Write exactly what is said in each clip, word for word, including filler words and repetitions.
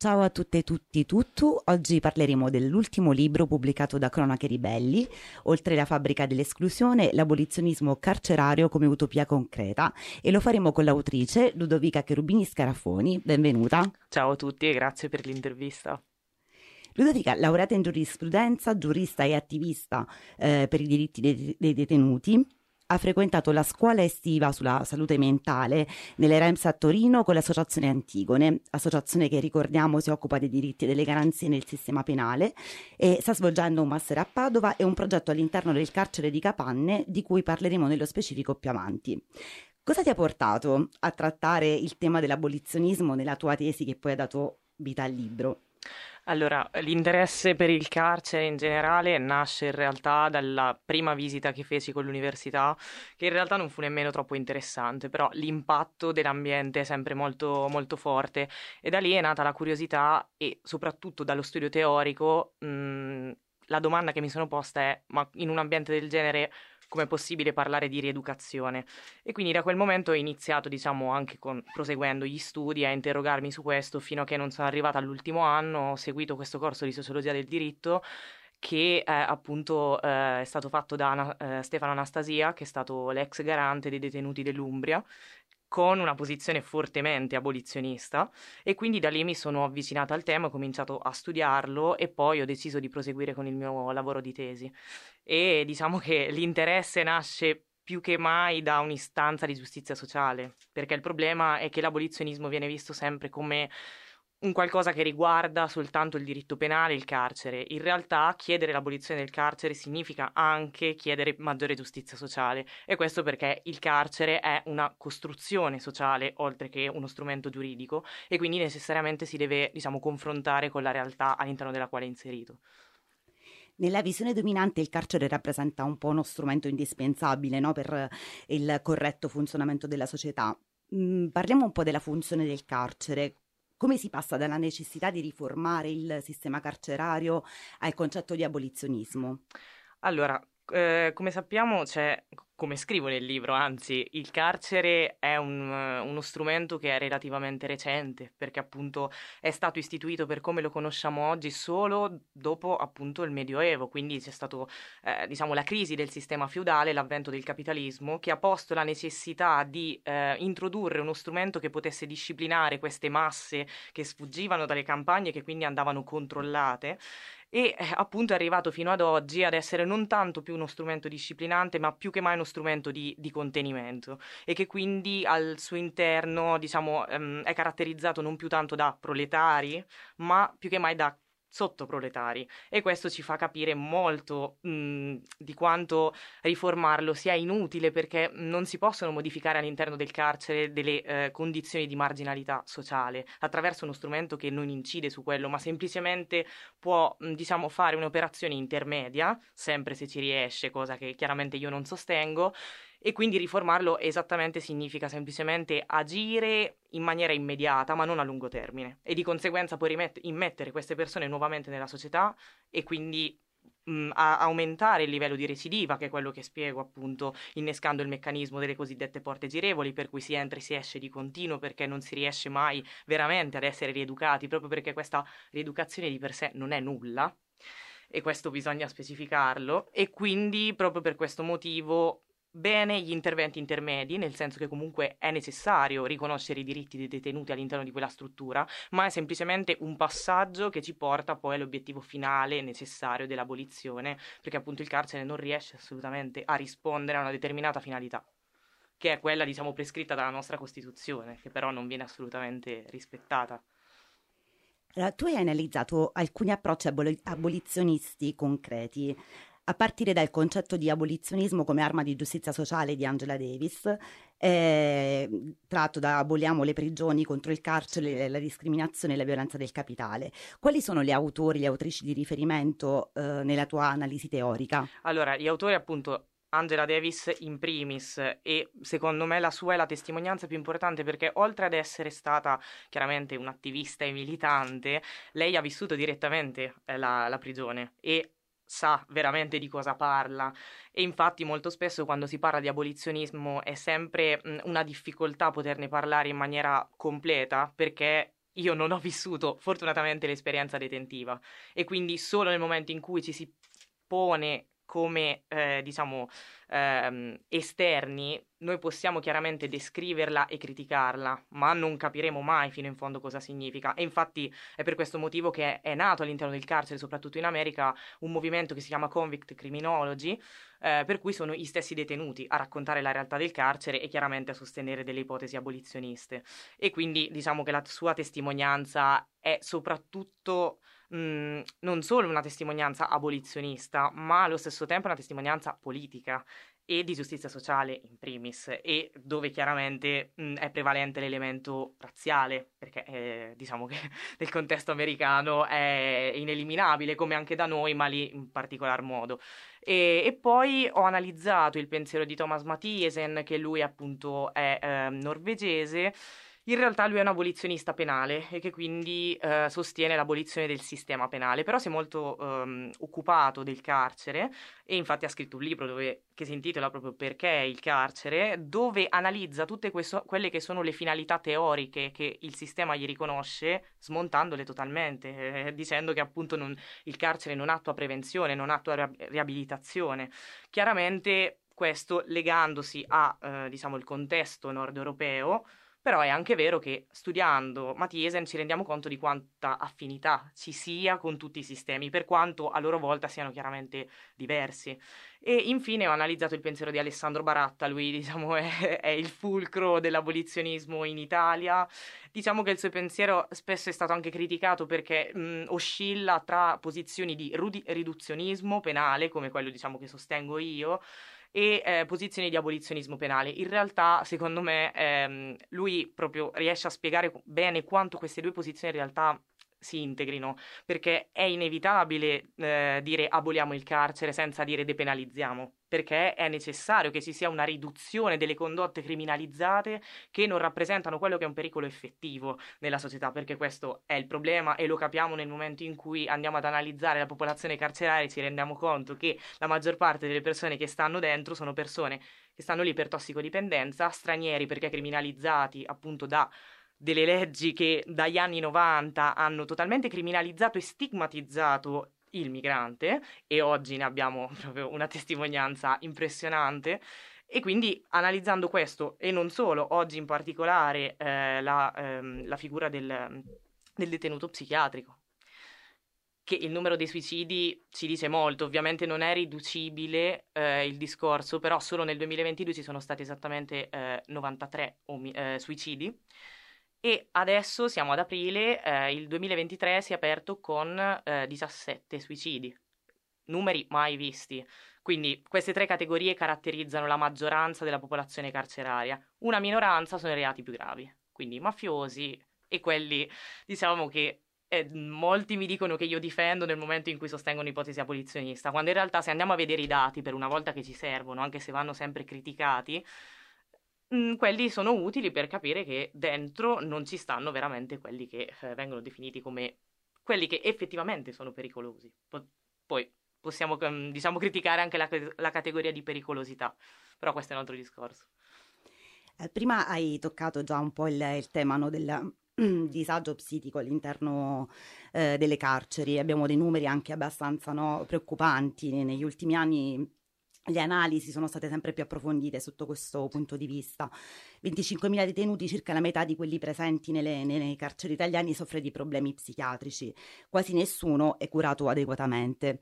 Ciao a tutte e tutti, tutto. Oggi parleremo dell'ultimo libro pubblicato da Cronache Ribelli, Oltre la fabbrica dell'esclusione, l'abolizionismo carcerario come utopia concreta, e lo faremo con l'autrice Ludovica Cherubini Scarafoni. Benvenuta. Ciao a tutti e grazie per l'intervista. Ludovica, laureata in giurisprudenza, giurista e attivista eh, per i diritti dei, dei detenuti, ha frequentato la scuola estiva sulla salute mentale nelle R E M S a Torino con l'associazione Antigone, associazione che ricordiamo si occupa dei diritti e delle garanzie nel sistema penale, e sta svolgendo un master a Padova e un progetto all'interno del carcere di Capanne di cui parleremo nello specifico più avanti. Cosa ti ha portato a trattare il tema dell'abolizionismo nella tua tesi che poi ha dato vita al libro? Allora, l'interesse per il carcere in generale nasce in realtà dalla prima visita che feci con l'università, che in realtà non fu nemmeno troppo interessante, però l'impatto dell'ambiente è sempre molto, molto forte, e da lì è nata la curiosità e soprattutto dallo studio teorico mh, la domanda che mi sono posta è: ma in un ambiente del genere com'è possibile parlare di rieducazione? E quindi da quel momento ho iniziato, diciamo, anche con, proseguendo gli studi, a interrogarmi su questo, fino a che non sono arrivata all'ultimo anno. Ho seguito questo corso di sociologia del diritto che eh, appunto eh, è stato fatto da Ana, eh, Stefano Anastasia, che è stato l'ex garante dei detenuti dell'Umbria, con una posizione fortemente abolizionista, e quindi da lì mi sono avvicinata al tema, ho cominciato a studiarlo e poi ho deciso di proseguire con il mio lavoro di tesi. E diciamo che l'interesse nasce più che mai da un'istanza di giustizia sociale, perché il problema è che l'abolizionismo viene visto sempre come un qualcosa che riguarda soltanto il diritto penale, il carcere. In realtà chiedere l'abolizione del carcere significa anche chiedere maggiore giustizia sociale, e questo perché il carcere è una costruzione sociale oltre che uno strumento giuridico, e quindi necessariamente si deve, diciamo, confrontare con la realtà all'interno della quale è inserito. Nella visione dominante il carcere rappresenta un po' uno strumento indispensabile, no, per il corretto funzionamento della società. Mm, parliamo un po' della funzione del carcere. Come si passa dalla necessità di riformare il sistema carcerario al concetto di abolizionismo? Allora, eh, come sappiamo, c'è, come scrivo nel libro, anzi, il carcere è un, uno strumento che è relativamente recente, perché appunto è stato istituito per come lo conosciamo oggi solo dopo appunto il Medioevo. Quindi c'è stato eh, diciamo la crisi del sistema feudale, l'avvento del capitalismo, che ha posto la necessità di eh, introdurre uno strumento che potesse disciplinare queste masse che sfuggivano dalle campagne, che quindi andavano controllate, e eh, appunto è arrivato fino ad oggi ad essere non tanto più uno strumento disciplinante, ma più che mai uno strumento di, di contenimento, e che quindi al suo interno, diciamo, ehm, è caratterizzato non più tanto da proletari, ma più che mai da sottoproletari, e questo ci fa capire molto mh, di quanto riformarlo sia inutile, perché non si possono modificare all'interno del carcere delle eh, condizioni di marginalità sociale attraverso uno strumento che non incide su quello, ma semplicemente può mh, diciamo fare un'operazione intermedia, sempre se ci riesce, cosa che chiaramente io non sostengo. E quindi riformarlo esattamente significa semplicemente agire in maniera immediata, ma non a lungo termine, e di conseguenza poi rimet- immettere queste persone nuovamente nella società, e quindi mh, a- aumentare il livello di recidiva, che è quello che spiego appunto, innescando il meccanismo delle cosiddette porte girevoli, per cui si entra e si esce di continuo, perché non si riesce mai veramente ad essere rieducati, proprio perché questa rieducazione di per sé non è nulla, e questo bisogna specificarlo. E quindi proprio per questo motivo bene gli interventi intermedi, nel senso che comunque è necessario riconoscere i diritti dei detenuti all'interno di quella struttura, ma è semplicemente un passaggio che ci porta poi all'obiettivo finale necessario dell'abolizione, perché appunto il carcere non riesce assolutamente a rispondere a una determinata finalità, che è quella, diciamo, prescritta dalla nostra Costituzione, che però non viene assolutamente rispettata. Allora, tu hai analizzato alcuni approcci abol- abolizionisti concreti, a partire dal concetto di abolizionismo come arma di giustizia sociale di Angela Davis, eh, tratto da Aboliamo le prigioni, contro il carcere, la discriminazione e la violenza del capitale. Quali sono gli autori, le autrici di riferimento eh, nella tua analisi teorica? Allora, gli autori appunto Angela Davis in primis, e secondo me la sua è la testimonianza più importante, perché oltre ad essere stata chiaramente un'attivista e militante, lei ha vissuto direttamente la, la prigione e sa veramente di cosa parla. E infatti molto spesso quando si parla di abolizionismo è sempre una difficoltà poterne parlare in maniera completa, perché io non ho vissuto fortunatamente l'esperienza detentiva, e quindi solo nel momento in cui ci si pone come eh, diciamo ehm, esterni, noi possiamo chiaramente descriverla e criticarla, ma non capiremo mai fino in fondo cosa significa. E infatti è per questo motivo che è nato all'interno del carcere, soprattutto in America, un movimento che si chiama Convict Criminology, eh, per cui sono gli stessi detenuti a raccontare la realtà del carcere e chiaramente a sostenere delle ipotesi abolizioniste. E quindi diciamo che la sua testimonianza è soprattutto... Mm, non solo una testimonianza abolizionista, ma allo stesso tempo una testimonianza politica e di giustizia sociale in primis, e dove chiaramente mh, è prevalente l'elemento razziale, perché eh, diciamo che nel contesto americano è ineliminabile, come anche da noi, ma lì in particolar modo. E, e poi ho analizzato il pensiero di Thomas Mathiesen, che lui appunto è eh, norvegese. In realtà lui è un abolizionista penale e che quindi eh, sostiene l'abolizione del sistema penale, però si è molto ehm, occupato del carcere, e infatti ha scritto un libro dove, che si intitola proprio Perché il carcere, dove analizza tutte questo, quelle che sono le finalità teoriche che il sistema gli riconosce, smontandole totalmente, eh, dicendo che appunto non, il carcere non attua prevenzione, non attua riabilitazione. Chiaramente questo legandosi a eh, diciamo il contesto nord-europeo. Però è anche vero che studiando Mathiesen ci rendiamo conto di quanta affinità ci sia con tutti i sistemi, per quanto a loro volta siano chiaramente diversi. E infine ho analizzato il pensiero di Alessandro Baratta, lui diciamo è, è il fulcro dell'abolizionismo in Italia. Diciamo che il suo pensiero spesso è stato anche criticato perché mh, oscilla tra posizioni di rudi- riduzionismo penale, come quello diciamo che sostengo io, e eh, posizioni di abolizionismo penale. In realtà, secondo me, ehm, lui proprio riesce a spiegare bene quanto queste due posizioni in realtà si integrino, perché è inevitabile eh, dire aboliamo il carcere senza dire depenalizziamo, perché è necessario che ci sia una riduzione delle condotte criminalizzate che non rappresentano quello che è un pericolo effettivo nella società, perché questo è il problema, e lo capiamo nel momento in cui andiamo ad analizzare la popolazione carceraria e ci rendiamo conto che la maggior parte delle persone che stanno dentro sono persone che stanno lì per tossicodipendenza, stranieri perché criminalizzati appunto da delle leggi che dagli anni novanta hanno totalmente criminalizzato e stigmatizzato il migrante, e oggi ne abbiamo proprio una testimonianza impressionante. E quindi analizzando questo, e non solo, oggi in particolare eh, la, ehm, la figura del, del detenuto psichiatrico, che il numero dei suicidi ci dice molto. Ovviamente non è riducibile eh, il discorso, però solo nel duemilaventidue ci sono stati esattamente eh, novantatré om- eh, suicidi. E adesso siamo ad aprile, eh, il duemilaventitré si è aperto con eh, diciassette suicidi, numeri mai visti. Quindi queste tre categorie caratterizzano la maggioranza della popolazione carceraria. Una minoranza sono i reati più gravi, quindi i mafiosi e quelli, diciamo che eh, molti mi dicono che io difendo nel momento in cui sostengo un'ipotesi abolizionista, quando in realtà, se andiamo a vedere i dati per una volta che ci servono, anche se vanno sempre criticati, quelli sono utili per capire che dentro non ci stanno veramente quelli che eh, vengono definiti come quelli che effettivamente sono pericolosi. Po- poi possiamo diciamo criticare anche la, la categoria di pericolosità, però questo è un altro discorso. Eh, prima hai toccato già un po' il, il tema no, del disagio psichico all'interno eh, delle carceri. Abbiamo dei numeri anche abbastanza no, preoccupanti. Negli ultimi anni le analisi sono state sempre più approfondite sotto questo punto di vista. venticinquemila detenuti, circa la metà di quelli presenti nelle, nei carceri italiani, soffre di problemi psichiatrici. Quasi nessuno è curato adeguatamente.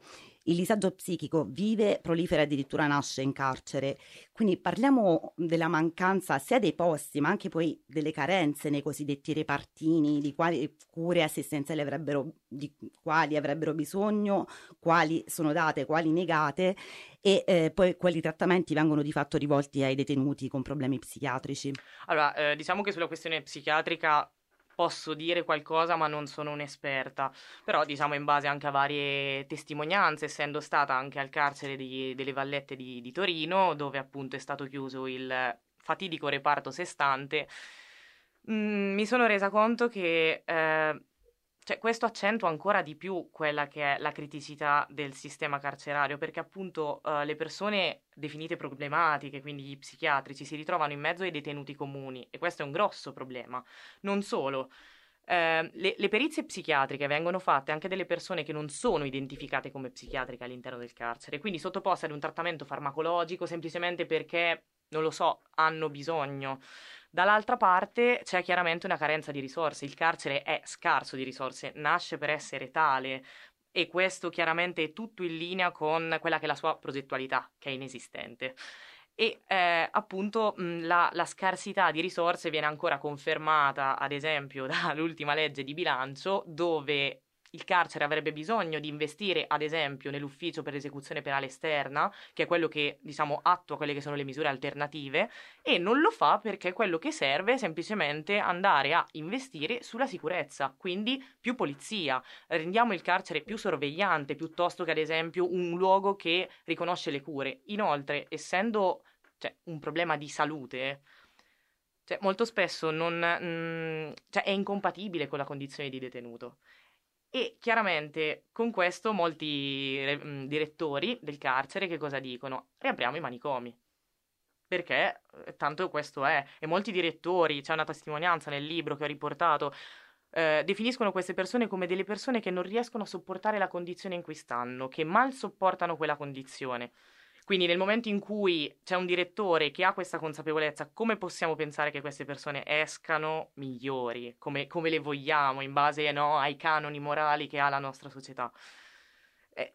Il disagio psichico vive, prolifera e addirittura nasce in carcere. Quindi parliamo della mancanza sia dei posti, ma anche poi delle carenze nei cosiddetti repartini, di quali cure assistenziali avrebbero, di quali avrebbero bisogno, quali sono date, quali negate, e eh, poi quali trattamenti vengono di fatto rivolti ai detenuti con problemi psichiatrici. Allora, eh, diciamo che sulla questione psichiatrica posso dire qualcosa, ma non sono un'esperta, però diciamo in base anche a varie testimonianze, essendo stata anche al carcere di, delle Vallette di, di Torino, dove appunto è stato chiuso il fatidico reparto Sestante, mh, mi sono resa conto che eh, cioè, questo accentua ancora di più quella che è la criticità del sistema carcerario, perché appunto eh, le persone definite problematiche, quindi gli psichiatrici, si ritrovano in mezzo ai detenuti comuni, e questo è un grosso problema. Non solo, Eh, le, le perizie psichiatriche vengono fatte anche delle persone che non sono identificate come psichiatriche all'interno del carcere, quindi sottoposte ad un trattamento farmacologico semplicemente perché, non lo so, hanno bisogno. Dall'altra parte c'è chiaramente una carenza di risorse, il carcere è scarso di risorse, nasce per essere tale, e questo chiaramente è tutto in linea con quella che è la sua progettualità, che è inesistente. E eh, appunto mh, la, la scarsità di risorse viene ancora confermata, ad esempio, dall'ultima legge di bilancio, dove il carcere avrebbe bisogno di investire, ad esempio, nell'ufficio per l'esecuzione penale esterna, che è quello che, diciamo, attua quelle che sono le misure alternative, e non lo fa perché quello che serve è semplicemente andare a investire sulla sicurezza, quindi più polizia. Rendiamo il carcere più sorvegliante, piuttosto che, ad esempio, un luogo che riconosce le cure. Inoltre, essendo, cioè, un problema di salute, cioè, molto spesso non, mh, cioè, è incompatibile con la condizione di detenuto. E chiaramente con questo molti mh, direttori del carcere che cosa dicono? Riapriamo i manicomi, perché tanto questo è. E molti direttori, c'è una testimonianza nel libro che ho riportato, eh, definiscono queste persone come delle persone che non riescono a sopportare la condizione in cui stanno, che mal sopportano quella condizione. Quindi nel momento in cui c'è un direttore che ha questa consapevolezza, come possiamo pensare che queste persone escano migliori, come, come le vogliamo, in base, no, ai canoni morali che ha la nostra società?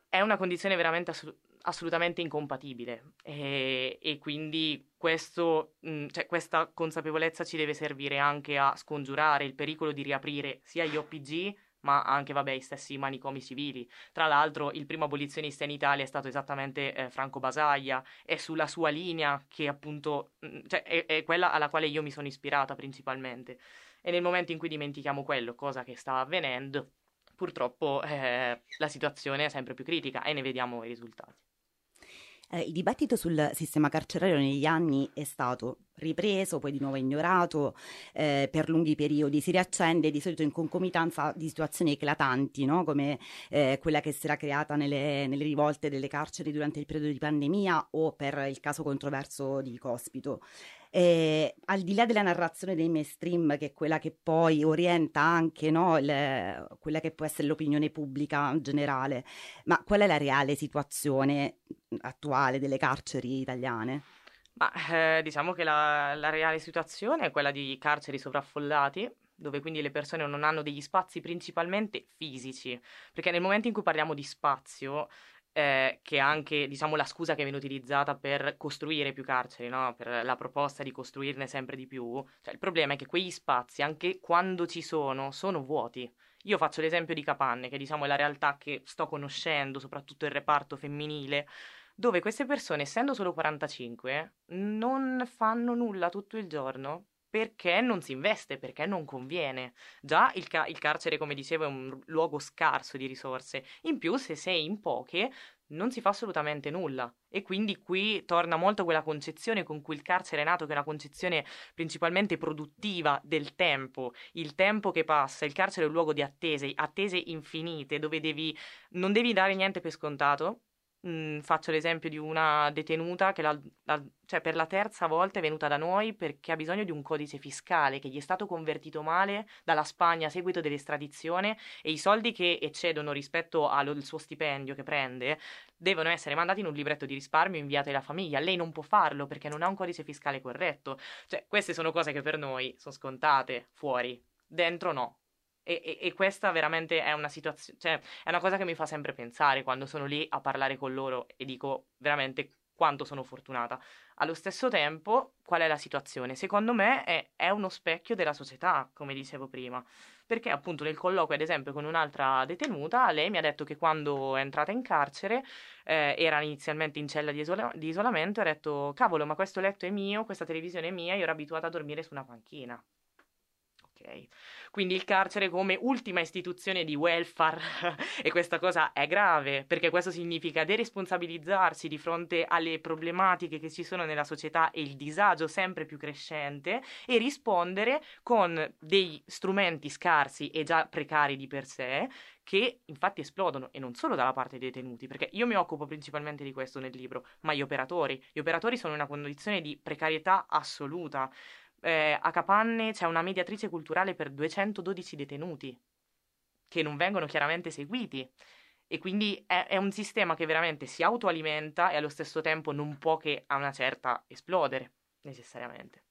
È una condizione veramente ass- assolutamente incompatibile e, e quindi questo, mh, cioè, questa consapevolezza ci deve servire anche a scongiurare il pericolo di riaprire sia gli O P G, ma anche, vabbè, i stessi manicomi civili. Tra l'altro il primo abolizionista in Italia è stato esattamente eh, Franco Basaglia, è sulla sua linea che appunto, mh, cioè, è, è quella alla quale io mi sono ispirata principalmente, e nel momento in cui dimentichiamo quello, cosa che sta avvenendo, purtroppo eh, la situazione è sempre più critica e ne vediamo i risultati. Eh, il dibattito sul sistema carcerario negli anni è stato ripreso, poi di nuovo ignorato eh, per lunghi periodi, si riaccende di solito in concomitanza di situazioni eclatanti, no? Come eh, quella che si era creata nelle, nelle rivolte delle carceri durante il periodo di pandemia, o per il caso controverso di Cospito. E, al di là della narrazione dei mainstream, che è quella che poi orienta anche, no, le, quella che può essere l'opinione pubblica generale, ma qual è la reale situazione attuale delle carceri italiane? Ma eh, diciamo che la, la reale situazione è quella di carceri sovraffollati, dove quindi le persone non hanno degli spazi principalmente fisici, perché nel momento in cui parliamo di spazio, Eh, che è anche, diciamo, la scusa che viene utilizzata per costruire più carceri, no? Per la proposta di costruirne sempre di più, cioè, il problema è che quegli spazi, anche quando ci sono, sono vuoti. Io faccio l'esempio di Capanne, che, diciamo, è la realtà che sto conoscendo, soprattutto il reparto femminile, dove queste persone, essendo solo quarantacinque, non fanno nulla tutto il giorno, perché non si investe, perché non conviene. Già il, ca- il carcere, come dicevo, è un luogo scarso di risorse. In più, se sei in poche, non si fa assolutamente nulla. E quindi qui torna molto quella concezione con cui il carcere è nato, che è una concezione principalmente produttiva del tempo. Il tempo che passa, il carcere è un luogo di attese, attese infinite, dove devi, non devi dare niente per scontato. Mm, faccio l'esempio di una detenuta che la, la, cioè per la terza volta è venuta da noi perché ha bisogno di un codice fiscale che gli è stato convertito male dalla Spagna a seguito dell'estradizione, e i soldi che eccedono rispetto al suo stipendio che prende devono essere mandati in un libretto di risparmio inviato alla famiglia. Lei non può farlo perché non ha un codice fiscale corretto. Cioè, queste sono cose che per noi sono scontate fuori, dentro no. E, e, e questa veramente è una situazione, cioè è una cosa che mi fa sempre pensare quando sono lì a parlare con loro, e dico veramente quanto sono fortunata. Allo stesso tempo, qual è la situazione? Secondo me è, è uno specchio della società, come dicevo prima, perché appunto nel colloquio, ad esempio, con un'altra detenuta, lei mi ha detto che quando è entrata in carcere eh, era inizialmente in cella di, isola- di isolamento, e ha detto: cavolo, ma questo letto è mio, questa televisione è mia, io ero abituata a dormire su una panchina. Quindi il carcere come ultima istituzione di welfare e questa cosa è grave, perché questo significa deresponsabilizzarsi di fronte alle problematiche che ci sono nella società e il disagio sempre più crescente, e rispondere con dei strumenti scarsi e già precari di per sé, che infatti esplodono, e non solo dalla parte dei detenuti, perché io mi occupo principalmente di questo nel libro, ma gli operatori, gli operatori sono in una condizione di precarietà assoluta. Eh, a Capanne c'è una mediatrice culturale per duecentododici detenuti che non vengono chiaramente seguiti, e quindi è, è un sistema che veramente si autoalimenta e allo stesso tempo non può che a una certa esplodere necessariamente.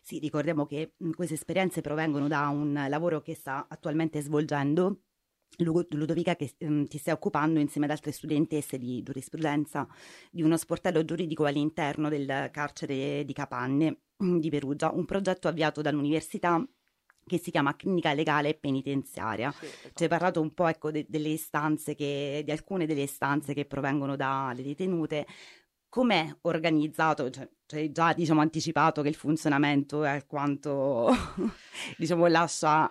Sì, ricordiamo che queste esperienze provengono da un lavoro che sta attualmente svolgendo Ludovica, che ehm, ti stai occupando insieme ad altre studentesse di giurisprudenza di uno sportello giuridico all'interno del carcere di Capanne di Perugia, un progetto avviato dall'università che si chiama Clinica Legale Penitenziaria. Sì, esatto. Ci hai parlato un po', ecco, de- delle istanze che, di alcune delle istanze che provengono dalle detenute. Com'è organizzato? Cioè, cioè già diciamo anticipato che il funzionamento è alquanto diciamo lascia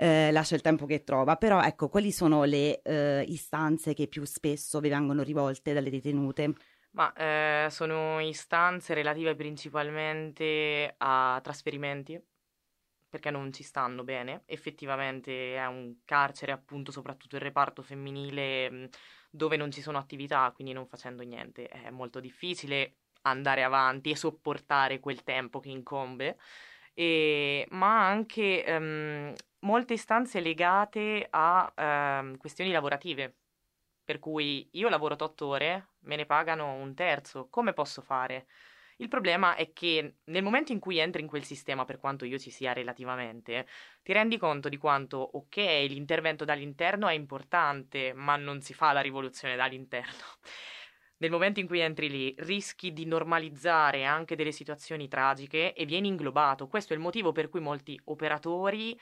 Eh, lascia il tempo che trova, però ecco, quali sono le eh, istanze che più spesso vi vengono rivolte dalle detenute? Ma eh, sono istanze relative principalmente a trasferimenti, perché non ci stanno bene. Effettivamente è un carcere, appunto, soprattutto il reparto femminile, dove non ci sono attività, quindi non facendo niente è molto difficile andare avanti e sopportare quel tempo che incombe, e, ma anche um, molte istanze legate a ehm, questioni lavorative, per cui io lavoro otto ore, me ne pagano un terzo, come posso fare? Il problema è che nel momento in cui entri in quel sistema, per quanto io ci sia relativamente, ti rendi conto di quanto, ok, l'intervento dall'interno è importante, ma non si fa la rivoluzione dall'interno. Nel momento in cui entri lì rischi di normalizzare anche delle situazioni tragiche e vieni inglobato. Questo è il motivo per cui molti operatori...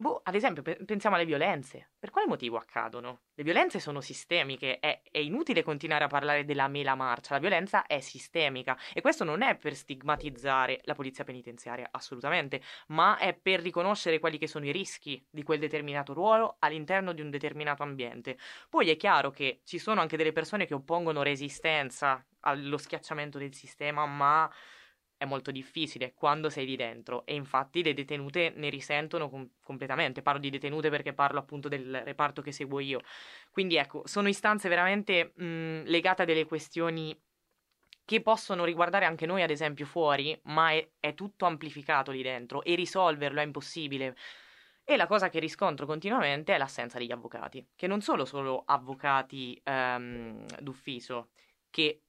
Boh, ad esempio, pe- pensiamo alle violenze. Per quale motivo accadono? Le violenze sono sistemiche, è, è inutile continuare a parlare della mela marcia, la violenza è sistemica, e questo non è per stigmatizzare la polizia penitenziaria, assolutamente, ma è per riconoscere quelli che sono i rischi di quel determinato ruolo all'interno di un determinato ambiente. Poi è chiaro che ci sono anche delle persone che oppongono resistenza allo schiacciamento del sistema, ma... è molto difficile quando sei lì dentro, e infatti le detenute ne risentono com- completamente. Parlo di detenute perché parlo appunto del reparto che seguo io. Quindi ecco, sono istanze veramente mh, legate a delle questioni che possono riguardare anche noi, ad esempio, fuori, ma è, è tutto amplificato lì dentro e risolverlo è impossibile. E la cosa che riscontro continuamente è l'assenza degli avvocati, che non sono solo avvocati ehm, d'ufficio, che...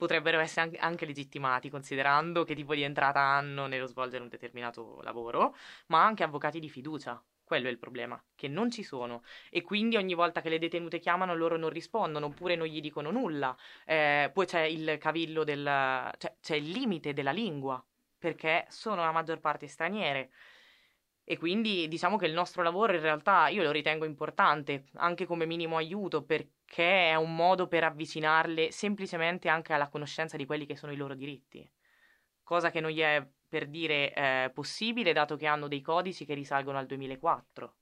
potrebbero essere anche legittimati, considerando che tipo di entrata hanno nello svolgere un determinato lavoro, ma anche avvocati di fiducia. Quello è il problema, che non ci sono. E quindi ogni volta che le detenute chiamano loro non rispondono, oppure non gli dicono nulla. Eh, poi c'è il cavillo del... cioè c'è il limite della lingua, perché sono la maggior parte straniere. E quindi diciamo che il nostro lavoro in realtà io lo ritengo importante, anche come minimo aiuto, perché è un modo per avvicinarle semplicemente anche alla conoscenza di quelli che sono i loro diritti. Cosa che non gli è, per dire, eh, possibile, dato che hanno dei codici che risalgono al duemilaquattro.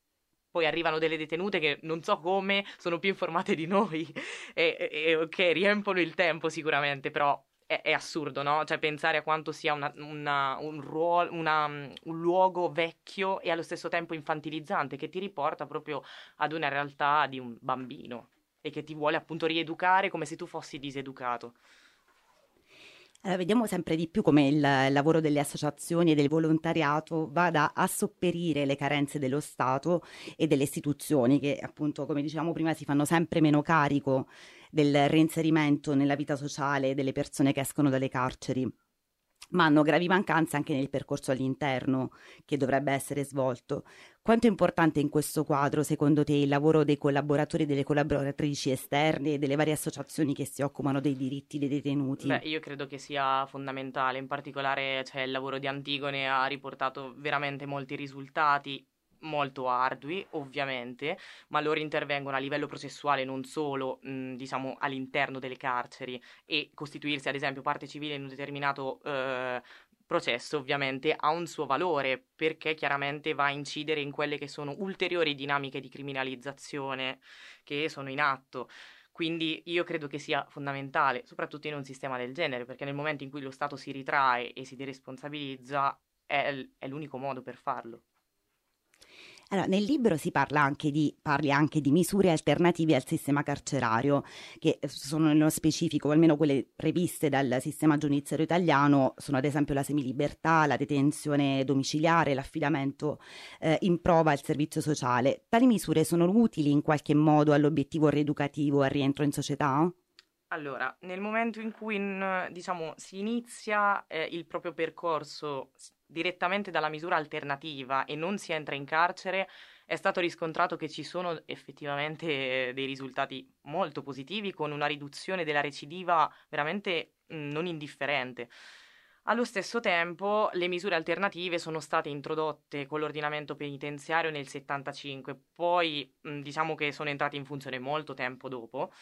Poi arrivano delle detenute che non so come sono più informate di noi e, e che riempono il tempo sicuramente, però... è assurdo, no? Cioè, pensare a quanto sia una, una, un, ruolo, una, un luogo vecchio e allo stesso tempo infantilizzante, che ti riporta proprio ad una realtà di un bambino e che ti vuole appunto rieducare come se tu fossi diseducato. Allora, vediamo sempre di più come il lavoro delle associazioni e del volontariato vada a sopperire le carenze dello Stato e delle istituzioni che, appunto, come dicevamo prima, si fanno sempre meno carico del reinserimento nella vita sociale delle persone che escono dalle carceri, ma hanno gravi mancanze anche nel percorso all'interno che dovrebbe essere svolto. Quanto è importante in questo quadro, secondo te, il lavoro dei collaboratori e delle collaboratrici esterne e delle varie associazioni che si occupano dei diritti dei detenuti? Beh, io credo che sia fondamentale, in particolare cioè, il lavoro di Antigone ha riportato veramente molti risultati, molto ardui ovviamente, ma loro intervengono a livello processuale, non solo mh, diciamo all'interno delle carceri, e costituirsi ad esempio parte civile in un determinato eh, processo ovviamente ha un suo valore, perché chiaramente va a incidere in quelle che sono ulteriori dinamiche di criminalizzazione che sono in atto. Quindi io credo che sia fondamentale, soprattutto in un sistema del genere, perché nel momento in cui lo Stato si ritrae e si deresponsabilizza è, l- è l'unico modo per farlo. Allora, nel libro si parla anche di, parli anche di misure alternative al sistema carcerario, che sono nello specifico, almeno quelle previste dal sistema giudiziario italiano, sono ad esempio la semilibertà, la detenzione domiciliare, l'affidamento eh, in prova al servizio sociale. Tali misure sono utili in qualche modo all'obiettivo rieducativo e al rientro in società? Allora, nel momento in cui diciamo, si inizia eh, il proprio percorso direttamente dalla misura alternativa e non si entra in carcere, è stato riscontrato che ci sono effettivamente dei risultati molto positivi, con una riduzione della recidiva veramente mh, non indifferente. Allo stesso tempo, le misure alternative sono state introdotte con l'ordinamento penitenziario nel settantacinque, poi mh, diciamo che sono entrate in funzione molto tempo dopo.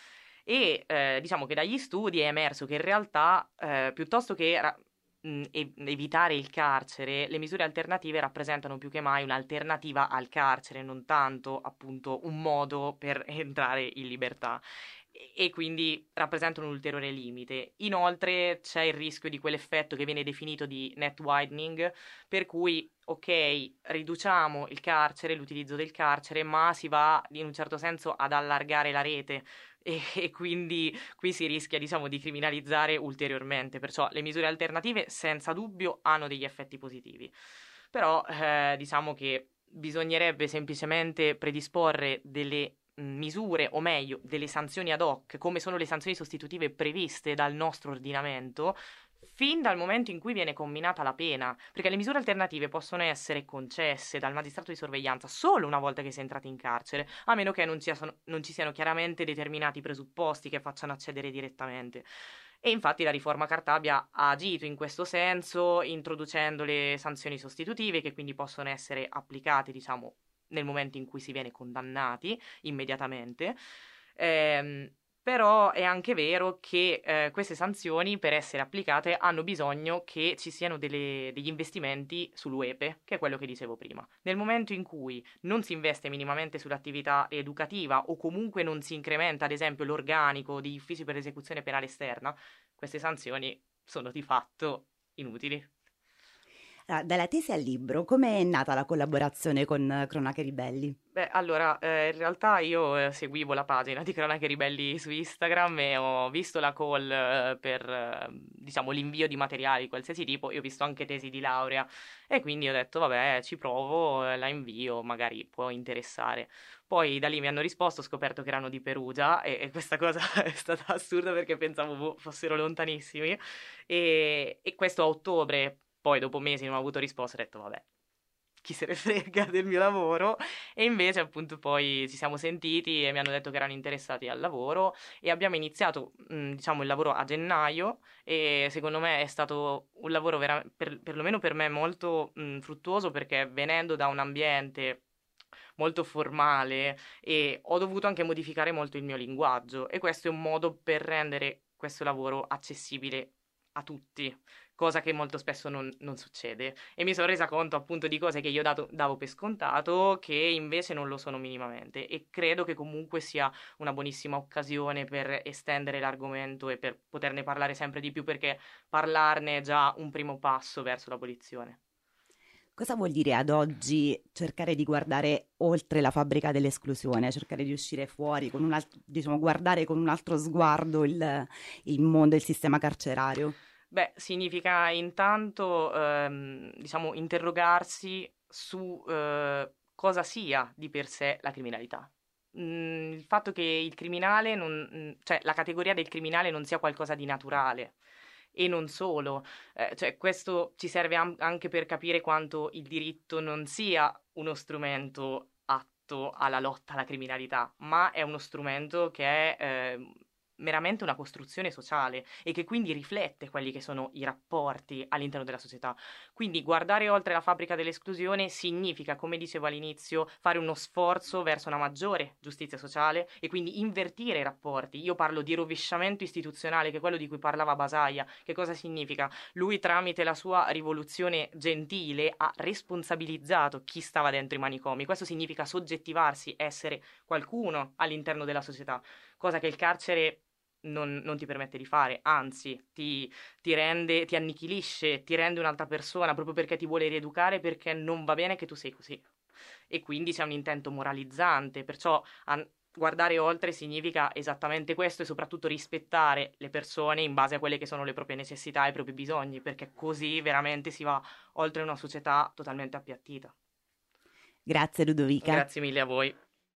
E eh, diciamo che dagli studi è emerso che in realtà eh, piuttosto che ra- mh, evitare il carcere, le misure alternative rappresentano più che mai un'alternativa al carcere, non tanto appunto un modo per entrare in libertà, e, e quindi rappresentano un ulteriore limite. Inoltre c'è il rischio di quell'effetto che viene definito di net widening, per cui ok, riduciamo il carcere, l'utilizzo del carcere, ma si va in un certo senso ad allargare la rete, e quindi qui si rischia diciamo di criminalizzare ulteriormente. Perciò le misure alternative senza dubbio hanno degli effetti positivi, però eh, diciamo che bisognerebbe semplicemente predisporre delle misure, o meglio delle sanzioni ad hoc, come sono le sanzioni sostitutive previste dal nostro ordinamento fin dal momento in cui viene comminata la pena, perché le misure alternative possono essere concesse dal magistrato di sorveglianza solo una volta che si è entrati in carcere, a meno che non ci, sono, non ci siano chiaramente determinati presupposti che facciano accedere direttamente. E infatti la riforma Cartabia ha agito in questo senso, introducendo le sanzioni sostitutive, che quindi possono essere applicate diciamo nel momento in cui si viene condannati immediatamente. Ehm, Però è anche vero che eh, queste sanzioni, per essere applicate, hanno bisogno che ci siano delle, degli investimenti sull'U E P E, che è quello che dicevo prima. Nel momento in cui non si investe minimamente sull'attività educativa, o comunque non si incrementa, ad esempio, l'organico degli uffici per l'esecuzione penale esterna, queste sanzioni sono di fatto inutili. Dalla tesi al libro, come è nata la collaborazione con Cronache Ribelli? Beh, allora, eh, in realtà io eh, seguivo la pagina di Cronache Ribelli su Instagram e ho visto la call eh, per, eh, diciamo, l'invio di materiali di qualsiasi tipo, e ho visto anche tesi di laurea, e quindi ho detto, vabbè, ci provo, eh, la invio, magari può interessare. Poi da lì mi hanno risposto, ho scoperto che erano di Perugia, e, e questa cosa è stata assurda perché pensavo fossero lontanissimi, e, e questo a ottobre. Poi dopo mesi non ho avuto risposta, ho detto vabbè, chi se ne frega del mio lavoro, e invece appunto poi ci siamo sentiti e mi hanno detto che erano interessati al lavoro, e abbiamo iniziato mh, diciamo il lavoro a gennaio, e secondo me è stato un lavoro vera- per, perlomeno per me molto mh, fruttuoso, perché venendo da un ambiente molto formale, e ho dovuto anche modificare molto il mio linguaggio, e questo è un modo per rendere questo lavoro accessibile a tutti, cosa che molto spesso non, non succede, e mi sono resa conto appunto di cose che io dato, davo per scontato, che invece non lo sono minimamente, e credo che comunque sia una buonissima occasione per estendere l'argomento e per poterne parlare sempre di più, perché parlarne è già un primo passo verso l'abolizione. Cosa vuol dire ad oggi cercare di guardare oltre la fabbrica dell'esclusione, cercare di uscire fuori, con un alt- diciamo, guardare con un altro sguardo il, il mondo, il sistema carcerario? Beh, significa intanto ehm, diciamo, interrogarsi su eh, cosa sia di per sé la criminalità. Mm, il fatto che il criminale, non, cioè la categoria del criminale non sia qualcosa di naturale. E non solo, eh, cioè questo ci serve am- anche per capire quanto il diritto non sia uno strumento atto alla lotta alla criminalità, ma è uno strumento che è eh, meramente una costruzione sociale, e che quindi riflette quelli che sono i rapporti all'interno della società. Quindi guardare oltre la fabbrica dell'esclusione significa, come dicevo all'inizio, fare uno sforzo verso una maggiore giustizia sociale, e quindi invertire i rapporti. Io parlo di rovesciamento istituzionale, che è quello di cui parlava Basaglia. Che cosa significa? Lui, tramite la sua rivoluzione gentile, ha responsabilizzato chi stava dentro i manicomi. Questo significa soggettivarsi, essere qualcuno all'interno della società, cosa che il carcere Non, non ti permette di fare, anzi ti, ti rende, ti annichilisce, ti rende un'altra persona, proprio perché ti vuole rieducare, perché non va bene che tu sei così. e quindi c'è un intento moralizzante, perciò an- guardare oltre significa esattamente questo, e soprattutto rispettare le persone in base a quelle che sono le proprie necessità e i propri bisogni, perché così veramente si va oltre una società totalmente appiattita. Grazie Ludovica. Grazie mille a voi.